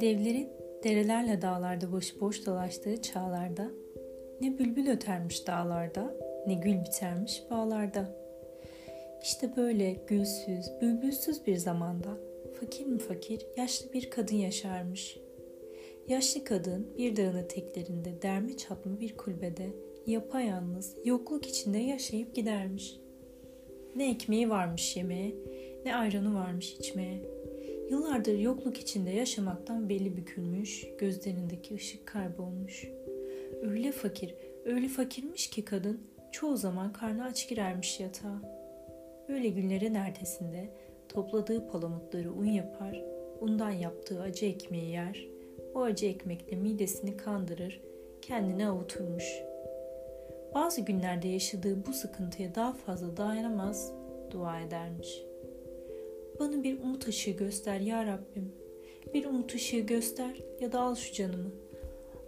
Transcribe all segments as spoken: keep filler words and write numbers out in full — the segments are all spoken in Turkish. Devlerin derelerle dağlarda başıboş dolaştığı çağlarda, ne bülbül ötermiş dağlarda, ne gül bitermiş bağlarda. İşte böyle gülsüz, bülbülsüz bir zamanda, fakir mi fakir, yaşlı bir kadın yaşarmış. Yaşlı kadın bir dağın eteklerinde, derme çatma bir kulübede, yapayalnız, yokluk içinde yaşayıp gidermiş. Ne ekmeği varmış yemeğe, ne ayranı varmış içmeye. Yıllardır yokluk içinde yaşamaktan belli bükülmüş, gözlerindeki ışık kaybolmuş. Öyle fakir, öyle fakirmiş ki kadın çoğu zaman karnı aç girermiş yatağa. Öyle günlerin ertesinde topladığı palamutları un yapar, undan yaptığı acı ekmeği yer, o acı ekmekle midesini kandırır, kendini avuturmuş. Bazı günlerde yaşadığı bu sıkıntıya daha fazla dayanamaz, dua edermiş. Bana bir umut ışığı göster ya Rabbim. Bir umut ışığı göster ya da al şu canımı.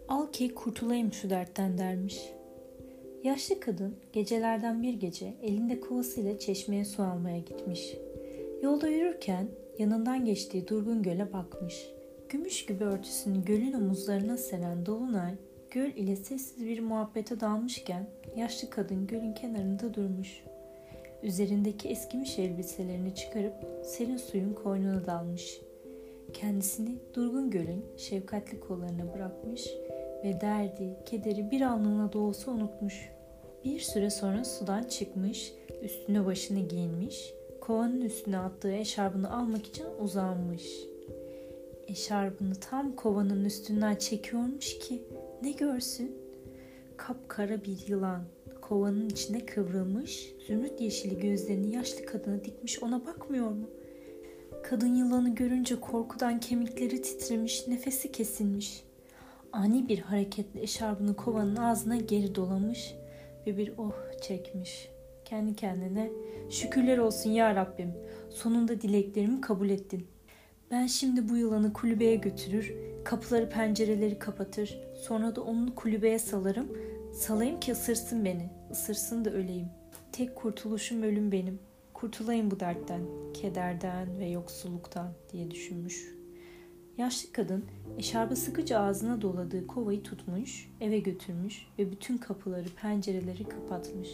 Al ki kurtulayım şu dertten dermiş. Yaşlı kadın gecelerden bir gece elinde kovasıyla çeşmeye su almaya gitmiş. Yolda yürürken yanından geçtiği durgun göle bakmış. Gümüş gibi örtüsünü gölün omuzlarına seren dolunay, göl ile sessiz bir muhabbete dalmışken yaşlı kadın gölün kenarında durmuş. Üzerindeki eskimiş elbiselerini çıkarıp serin suyun koynuna dalmış. Kendisini durgun gölün şefkatli kollarına bırakmış ve derdi, kederi bir anlığına da olsa unutmuş. Bir süre sonra sudan çıkmış, üstüne başını giyinmiş, kovanın üstüne attığı eşarbını almak için uzanmış. Eşarbını tam kovanın üstünden çekiyormuş ki ne görsün? Kapkara bir yılan kovanın içine kıvrılmış, zümrüt yeşili gözlerini yaşlı kadına dikmiş, ona bakmıyor mu? Kadın yılanı görünce korkudan kemikleri titremiş, nefesi kesilmiş. Ani bir hareketle eşarbını kovanın ağzına geri dolamış ve bir oh çekmiş. Kendi kendine, şükürler olsun ya Rabbim, sonunda dileklerimi kabul ettin. Ben şimdi bu yılanı kulübeye götürür, kapıları pencereleri kapatır, sonra da onu kulübeye salarım, salayım ki ısırsın beni, ısırsın da öleyim. Tek kurtuluşum ölüm benim, kurtulayım bu dertten, kederden ve yoksulluktan diye düşünmüş. Yaşlı kadın eşarbı sıkıca ağzına doladığı kovayı tutmuş, eve götürmüş ve bütün kapıları pencereleri kapatmış.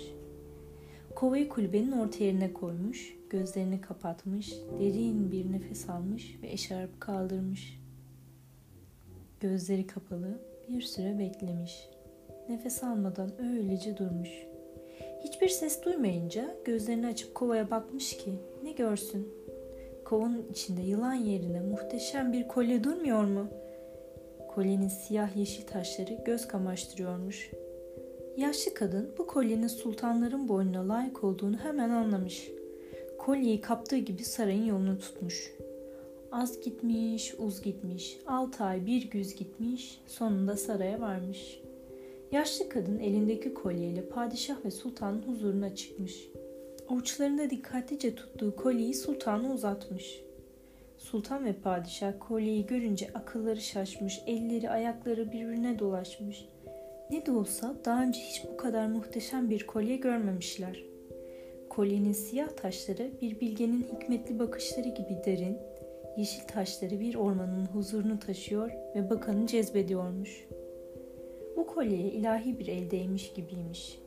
Kovayı kulübenin orta yerine koymuş, gözlerini kapatmış, derin bir nefes almış ve eşarpı kaldırmış. Gözleri kapalı bir süre beklemiş. Nefes almadan öylece durmuş. Hiçbir ses duymayınca gözlerini açıp kovaya bakmış ki ne görsün? Kovanın içinde yılan yerine muhteşem bir kolye durmuyor mu? Kolyenin siyah yeşil taşları göz kamaştırıyormuş. Yaşlı kadın bu kolyenin sultanların boynuna layık olduğunu hemen anlamış. Kolyeyi kaptığı gibi sarayın yolunu tutmuş. Az gitmiş, uz gitmiş, altı ay bir güz gitmiş, sonunda saraya varmış. Yaşlı kadın elindeki kolyeyle padişah ve sultanın huzuruna çıkmış. Avuçlarında dikkatlice tuttuğu kolyeyi sultana uzatmış. Sultan ve padişah kolyeyi görünce akılları şaşmış, elleri ayakları birbirine dolaşmış. Ne de olsa daha önce hiç bu kadar muhteşem bir kolye görmemişler. Kolyenin siyah taşları bir bilgenin hikmetli bakışları gibi derin, yeşil taşları bir ormanın huzurunu taşıyor ve bakanı cezbediyormuş. Bu kolyeye ilahi bir el değmiş gibiymiş.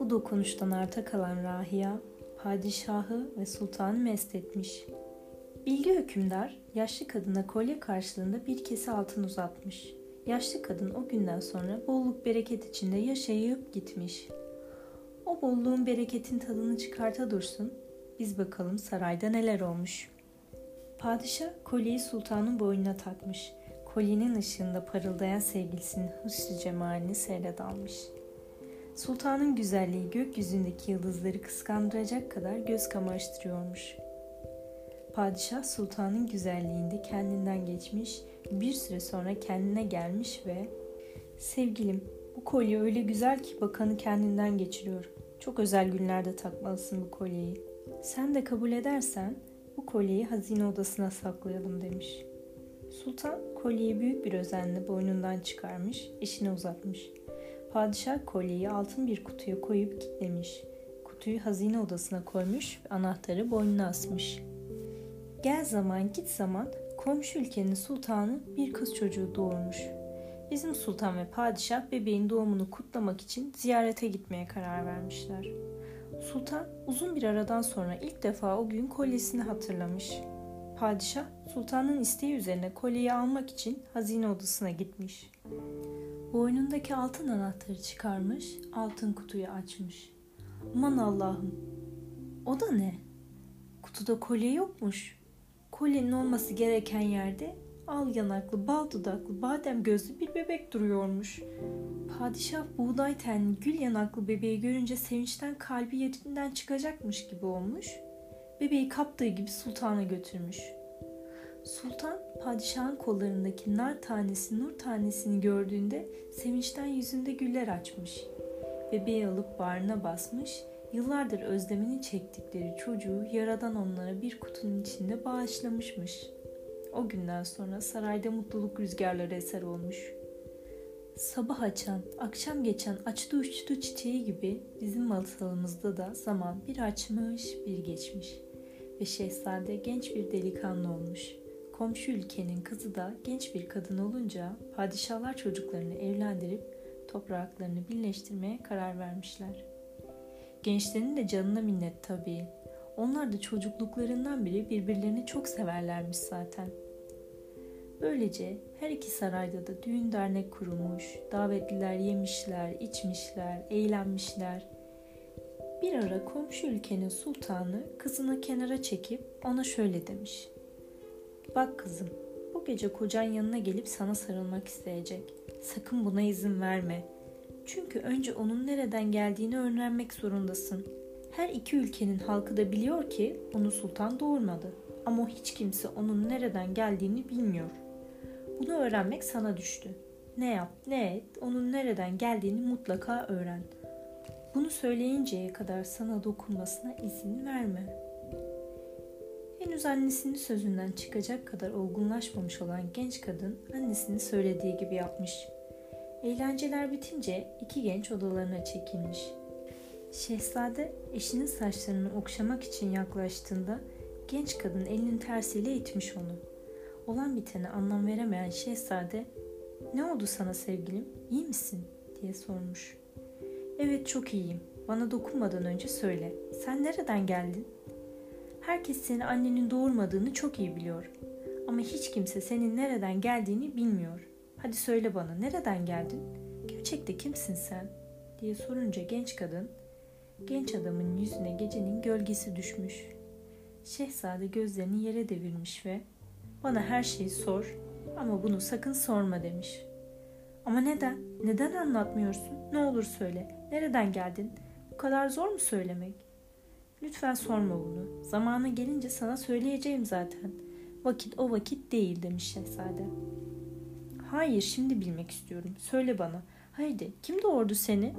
Bu dokunuştan arta kalan rahiya, padişahı ve sultanı mest etmiş. Bilge hükümdar, yaşlı kadına kolye karşılığında bir kese altın uzatmış. Yaşlı kadın o günden sonra bolluk bereket içinde yaşayıp gitmiş. O bolluğun bereketin tadını çıkarta dursun, biz bakalım sarayda neler olmuş. Padişah kolyeyi sultanın boynuna takmış. Kolyenin ışığında parıldayan sevgilisinin hırslı cemalini seyre dalmış. Sultanın güzelliği gökyüzündeki yıldızları kıskandıracak kadar göz kamaştırıyormuş. Padişah sultanın güzelliğinde kendinden geçmiş, bir süre sonra kendine gelmiş ve "Sevgilim, bu kolye öyle güzel ki bakanı kendinden geçiriyor. Çok özel günlerde takmalısın bu kolyeyi. Sen de kabul edersen bu kolyeyi hazine odasına saklayalım." demiş. Sultan kolyeyi büyük bir özenle boynundan çıkarmış, eşine uzatmış. Padişah kolyeyi altın bir kutuya koyup kilitlemiş. örtüyü hazine odasına koymuş ve anahtarı boynuna asmış. Gel zaman git zaman komşu ülkenin sultanı bir kız çocuğu doğurmuş. Bizim sultan ve padişah bebeğin doğumunu kutlamak için ziyarete gitmeye karar vermişler. Sultan uzun bir aradan sonra ilk defa o gün kolyesini hatırlamış. Padişah sultanın isteği üzerine kolyeyi almak için hazine odasına gitmiş. Boynundaki altın anahtarı çıkarmış, altın kutuyu açmış. Aman Allah'ım! O da ne? Kutuda kolye yokmuş. Kolyenin olması gereken yerde al yanaklı, bal dudaklı, badem gözlü bir bebek duruyormuş. Padişah buğday tenli, gül yanaklı bebeği görünce sevinçten kalbi yerinden çıkacakmış gibi olmuş. Bebeği kaptığı gibi sultana götürmüş. Sultan padişahın kollarındaki nar tanesi, nur tanesini gördüğünde sevinçten yüzünde güller açmış. Bebeği alıp bağrına basmış, yıllardır özlemini çektikleri çocuğu yaradan onlara bir kutunun içinde bağışlamışmış. O günden sonra sarayda mutluluk rüzgarları eser olmuş. Sabah açan, akşam geçen açtı uçtu çiçeği gibi bizim masalımızda da zaman bir açmış bir geçmiş. Ve şehzade genç bir delikanlı olmuş. Komşu ülkenin kızı da genç bir kadın olunca padişahlar çocuklarını evlendirip topraklarını birleştirmeye karar vermişler. Gençlerin de canına minnet tabii. Onlar da çocukluklarından beri birbirlerini çok severlermiş zaten. Böylece her iki sarayda da düğün dernek kurulmuş, davetliler yemişler, içmişler, eğlenmişler. Bir ara komşu ülkenin sultanı kızını kenara çekip ona şöyle demiş. Bak kızım, bu gece kocan yanına gelip sana sarılmak isteyecek. Sakın buna izin verme. Çünkü önce onun nereden geldiğini öğrenmek zorundasın. Her iki ülkenin halkı da biliyor ki onu sultan doğurmadı. Ama hiç kimse onun nereden geldiğini bilmiyor. Bunu öğrenmek sana düştü. Ne yap, ne et, onun nereden geldiğini mutlaka öğren. Bunu söyleyinceye kadar sana dokunmasına izin verme. Henüz annesinin sözünden çıkacak kadar olgunlaşmamış olan genç kadın annesinin söylediği gibi yapmış. Eğlenceler bitince iki genç odalarına çekilmiş. Şehzade eşinin saçlarını okşamak için yaklaştığında genç kadın elinin tersiyle itmiş onu. Olan bitene anlam veremeyen şehzade, "Ne oldu sana sevgilim, iyi misin?" diye sormuş. "Evet çok iyiyim, bana dokunmadan önce söyle, sen nereden geldin?" "Herkes seni annenin doğurmadığını çok iyi biliyor. Ama hiç kimse senin nereden geldiğini bilmiyor. Hadi söyle bana, nereden geldin? Gerçekte kimsin sen?" diye sorunca genç kadın, genç adamın yüzüne gecenin gölgesi düşmüş. Şehzade gözlerini yere devirmiş ve "Bana her şeyi sor ama bunu sakın sorma" demiş. "Ama neden? Neden anlatmıyorsun? Ne olur söyle. Nereden geldin? Bu kadar zor mu söylemek?" "Lütfen sorma bunu. Zamanı gelince sana söyleyeceğim zaten. Vakit o vakit değil" demiş şehzade. "Hayır, şimdi bilmek istiyorum. Söyle bana. Haydi, kim doğurdu seni?"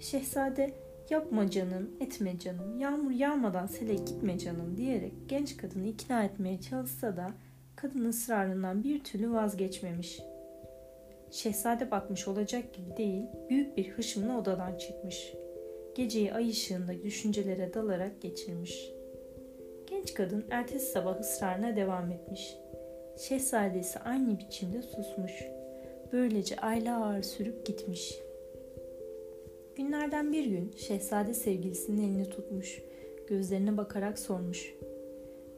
Şehzade "Yapma canım, etme canım, yağmur yağmadan sele gitme canım" diyerek genç kadını ikna etmeye çalışsa da kadının ısrarından bir türlü vazgeçmemiş. Şehzade bakmış olacak gibi değil, büyük bir hışımla odadan çıkmış. Geceyi ay ışığında düşüncelere dalarak geçirmiş. Genç kadın ertesi sabah ısrarına devam etmiş. Şehzadesi aynı biçimde susmuş. Böylece aylar sürüp gitmiş. Günlerden bir gün şehzade sevgilisinin elini tutmuş, gözlerine bakarak sormuş.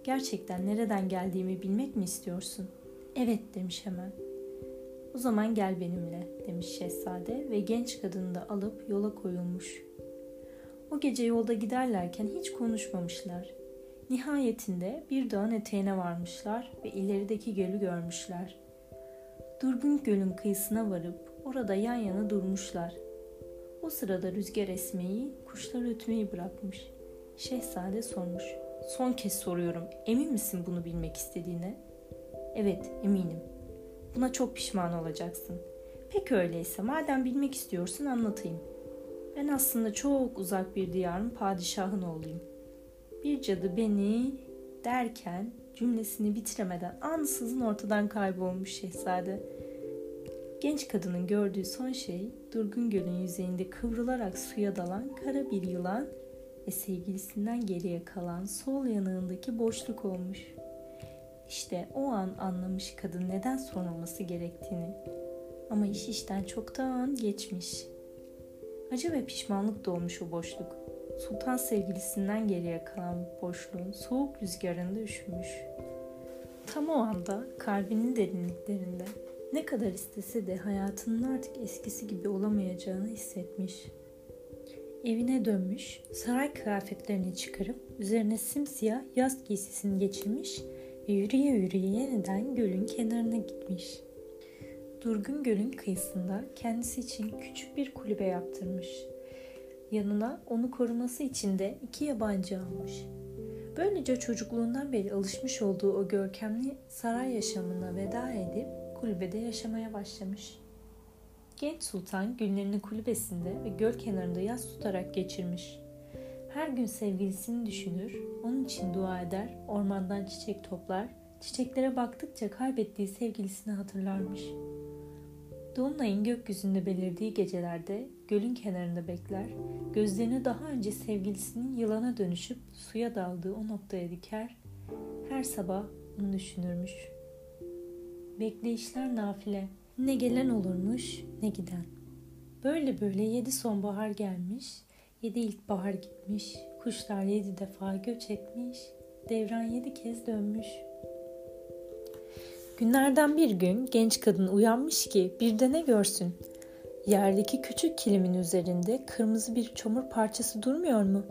"Gerçekten nereden geldiğimi bilmek mi istiyorsun?" "Evet" demiş hemen. "O zaman gel benimle" demiş şehzade ve genç kadını da alıp yola koyulmuş. O gece yolda giderlerken hiç konuşmamışlar. Nihayetinde bir dağın eteğine varmışlar ve ilerideki gölü görmüşler. Durgun gölün kıyısına varıp orada yan yana durmuşlar. O sırada rüzgar esmeyi, kuşlar ötmeyi bırakmış. Şehzade sormuş. "Son kez soruyorum, emin misin bunu bilmek istediğine?" "Evet, eminim." "Buna çok pişman olacaksın." "Peki öyleyse, madem bilmek istiyorsun anlatayım. Ben aslında çok uzak bir diyarın padişahın oğluyum. Bir cadı beni" derken cümlesini bitiremeden ansızın ortadan kaybolmuş şehzade. Genç kadının gördüğü son şey Durgun gölün yüzeyinde kıvrılarak suya dalan kara bir yılan ve sevgilisinden geriye kalan sol yanağındaki boşluk olmuş. İşte o an anlamış kadın neden sorulması gerektiğini. Ama iş işten çoktan geçmiş. Acı ve pişmanlık dolmuş o boşluk. Sultan sevgilisinden geriye kalan boşluğun soğuk rüzgarında üşümüş. Tam o anda kalbinin derinliklerinde ne kadar istese de hayatının artık eskisi gibi olamayacağını hissetmiş. Evine dönmüş, saray kıyafetlerini çıkarıp üzerine simsiyah yaz giysisini geçirmiş ve yürüye yürüye yeniden gölün kenarına gitmiş. Durgun gölün kıyısında kendisi için küçük bir kulübe yaptırmış. Yanına onu koruması için de iki yabancı almış. Böylece çocukluğundan beri alışmış olduğu o görkemli saray yaşamına veda edip kulübede yaşamaya başlamış. Genç sultan günlerini kulübesinde ve göl kenarında yas tutarak geçirmiş. Her gün sevgilisini düşünür, onun için dua eder, ormandan çiçek toplar, çiçeklere baktıkça kaybettiği sevgilisini hatırlarmış. Dolunayın gökyüzünde belirdiği gecelerde gölün kenarında bekler, gözlerini daha önce sevgilisinin yılana dönüşüp suya daldığı o noktaya diker, her sabah onu düşünürmüş. Bekleyişler nafile, ne gelen olurmuş ne giden. Böyle böyle yedi sonbahar gelmiş, yedi ilkbahar gitmiş, kuşlar yedi defa göç etmiş, devran yedi kez dönmüş. Günlerden bir gün genç kadın uyanmış ki bir de ne görsün? Yerdeki küçük kilimin üzerinde kırmızı bir çamur parçası durmuyor mu?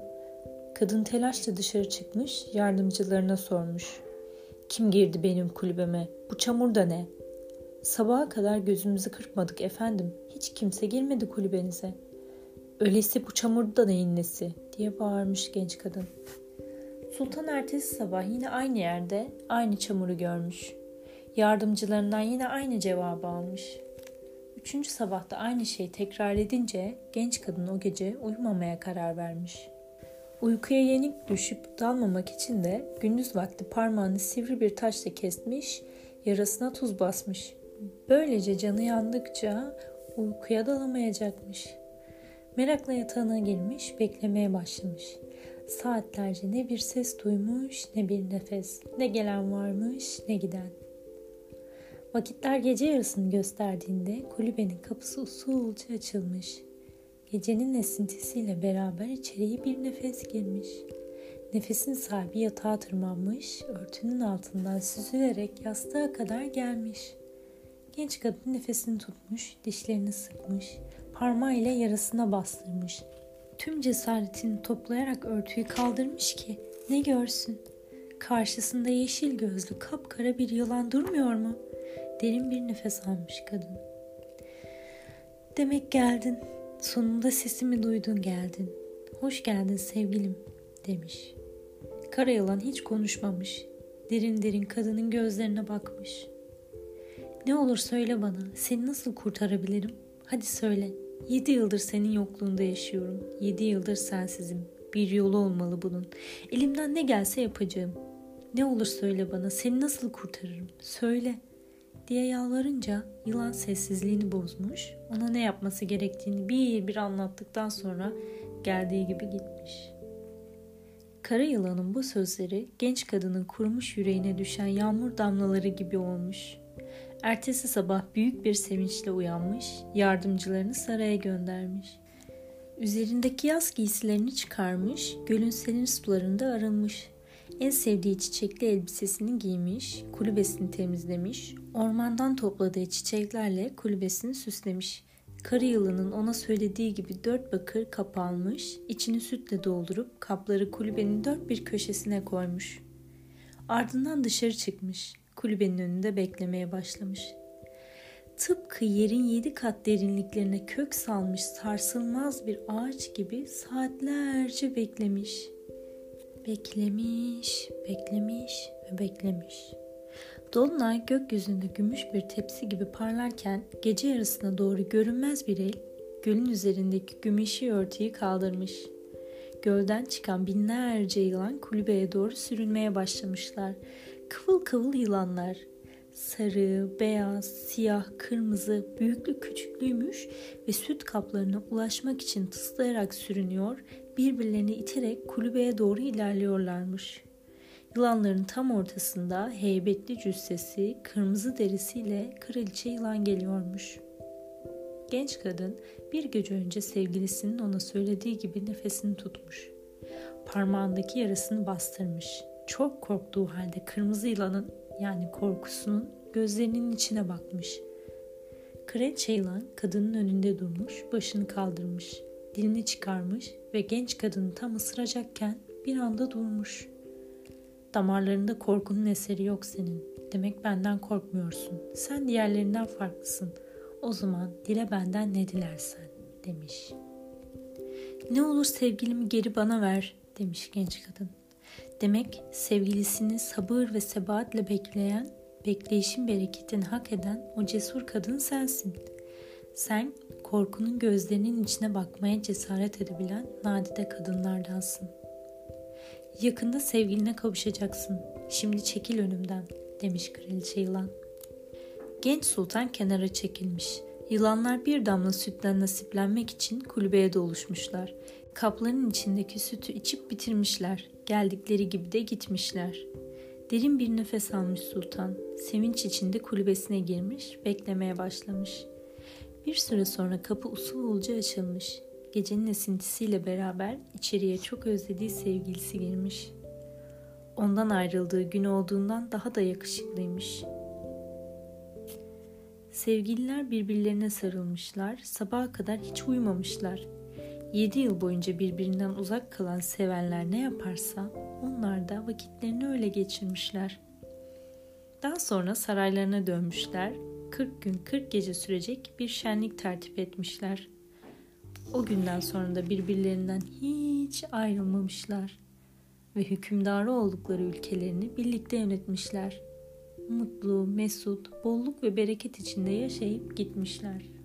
Kadın telaşla dışarı çıkmış, yardımcılarına sormuş. Kim girdi benim kulübeme? Bu çamur da ne? Sabaha kadar gözümüzü kırpmadık efendim. Hiç kimse girmedi kulübenize. Öyleyse bu çamur da neyin nesi? diye bağırmış genç kadın. Sultan ertesi sabah yine aynı yerde aynı çamuru görmüş. Yardımcılarından yine aynı cevabı almış. Üçüncü sabahta aynı şeyi tekrar edince genç kadın o gece uyumamaya karar vermiş. Uykuya yenik düşüp dalmamak için de gündüz vakti parmağını sivri bir taşla kesmiş, yarasına tuz basmış. Böylece canı yandıkça uykuya dalamayacakmış. Merakla yatağına girmiş, beklemeye başlamış. Saatlerce ne bir ses duymuş, ne bir nefes, ne gelen varmış, ne giden. Vakitler gece yarısını gösterdiğinde kulübenin kapısı usulca açılmış. Gecenin esintisiyle beraber içeriye bir nefes girmiş. Nefesin sahibi yatağa tırmanmış, örtünün altından süzülerek yastığa kadar gelmiş. Genç kadın nefesini tutmuş, dişlerini sıkmış, parmağıyla yarasına bastırmış. Tüm cesaretini toplayarak örtüyü kaldırmış ki ne görsün? Karşısında yeşil gözlü kapkara bir yılan durmuyor mu? Derin bir nefes almış kadın. Demek geldin, sonunda sesimi duydun geldin. Hoş geldin sevgilim, demiş. Kara yılan hiç konuşmamış. Derin derin kadının gözlerine bakmış. Ne olur söyle bana, seni nasıl kurtarabilirim? Hadi söyle. Yedi yıldır senin yokluğunda yaşıyorum. Yedi yıldır sensizim. Bir yolu olmalı bunun. Elimden ne gelse yapacağım. Ne olur söyle bana, seni nasıl kurtarırım? Söyle. Diye yalvarınca yılan sessizliğini bozmuş, ona ne yapması gerektiğini bir bir anlattıktan sonra geldiği gibi gitmiş. Kara yılanın bu sözleri genç kadının kurumuş yüreğine düşen yağmur damlaları gibi olmuş. Ertesi sabah büyük bir sevinçle uyanmış, yardımcılarını saraya göndermiş. Üzerindeki yaz giysilerini çıkarmış, gölün serin sularında arınmış. En sevdiği çiçekli elbisesini giymiş, kulübesini temizlemiş, ormandan topladığı çiçeklerle kulübesini süslemiş. Karı yılanın ona söylediği gibi dört bakır kap almış, içini sütle doldurup kapları kulübenin dört bir köşesine koymuş. Ardından dışarı çıkmış, kulübenin önünde beklemeye başlamış. Tıpkı yerin yedi kat derinliklerine kök salmış sarsılmaz bir ağaç gibi saatlerce beklemiş. Beklemiş, beklemiş ve beklemiş. Dolunay gökyüzünde gümüş bir tepsi gibi parlarken gece yarısına doğru görünmez bir el gölün üzerindeki gümüşü örtüyü kaldırmış. Gölden çıkan binlerce yılan kulübeye doğru sürünmeye başlamışlar. Kıvıl kıvıl yılanlar. sarı, beyaz, siyah, kırmızı, büyüklü küçüklüymüş ve süt kaplarına ulaşmak için tıslayarak sürünüyor, birbirlerini iterek kulübeye doğru ilerliyorlarmış. Yılanların tam ortasında heybetli cüssesi, kırmızı derisiyle kraliçe yılan geliyormuş. Genç kadın bir gece önce sevgilisinin ona söylediği gibi nefesini tutmuş. Parmağındaki yarasını bastırmış. Çok korktuğu halde kırmızı yılanın, yani korkusunun, gözlerinin içine bakmış. Kraliçe yılan kadının önünde durmuş, başını kaldırmış, dilini çıkarmış ve genç kadını tam ısıracakken bir anda durmuş. "Damarlarında korkunun eseri yok senin. Demek benden korkmuyorsun. Sen diğerlerinden farklısın. O zaman dile benden ne dilersen," demiş. "Ne olur sevgilimi geri bana ver," demiş genç kadın. Demek sevgilisini sabır ve sebaatle bekleyen, bekleyişin bereketini hak eden o cesur kadın sensin. Sen korkunun gözlerinin içine bakmaya cesaret edebilen nadide kadınlardansın. "Yakında sevgiline kavuşacaksın. Şimdi çekil önümden," demiş kraliçe yılan. Genç sultan kenara çekilmiş. Yılanlar bir damla sütten nasiplenmek için kulübeye doluşmuşlar. Kapların içindeki sütü içip bitirmişler. Geldikleri gibi de gitmişler. Derin bir nefes almış sultan. Sevinç içinde kulübesine girmiş, beklemeye başlamış. Bir süre sonra kapı usulca açılmış. Gecenin esintisiyle beraber içeriye çok özlediği sevgilisi girmiş. Ondan ayrıldığı gün olduğundan daha da yakışıklıymış. Sevgililer birbirlerine sarılmışlar, sabaha kadar hiç uyumamışlar. Yedi yıl boyunca birbirinden uzak kalan sevenler ne yaparsa onlar da vakitlerini öyle geçirmişler. Daha sonra saraylarına dönmüşler, kırk gün kırk gece sürecek bir şenlik tertip etmişler. O günden sonra da birbirlerinden hiç ayrılmamışlar ve hükümdarı oldukları ülkelerini birlikte yönetmişler. Mutlu, mesut, bolluk ve bereket içinde yaşayıp gitmişler.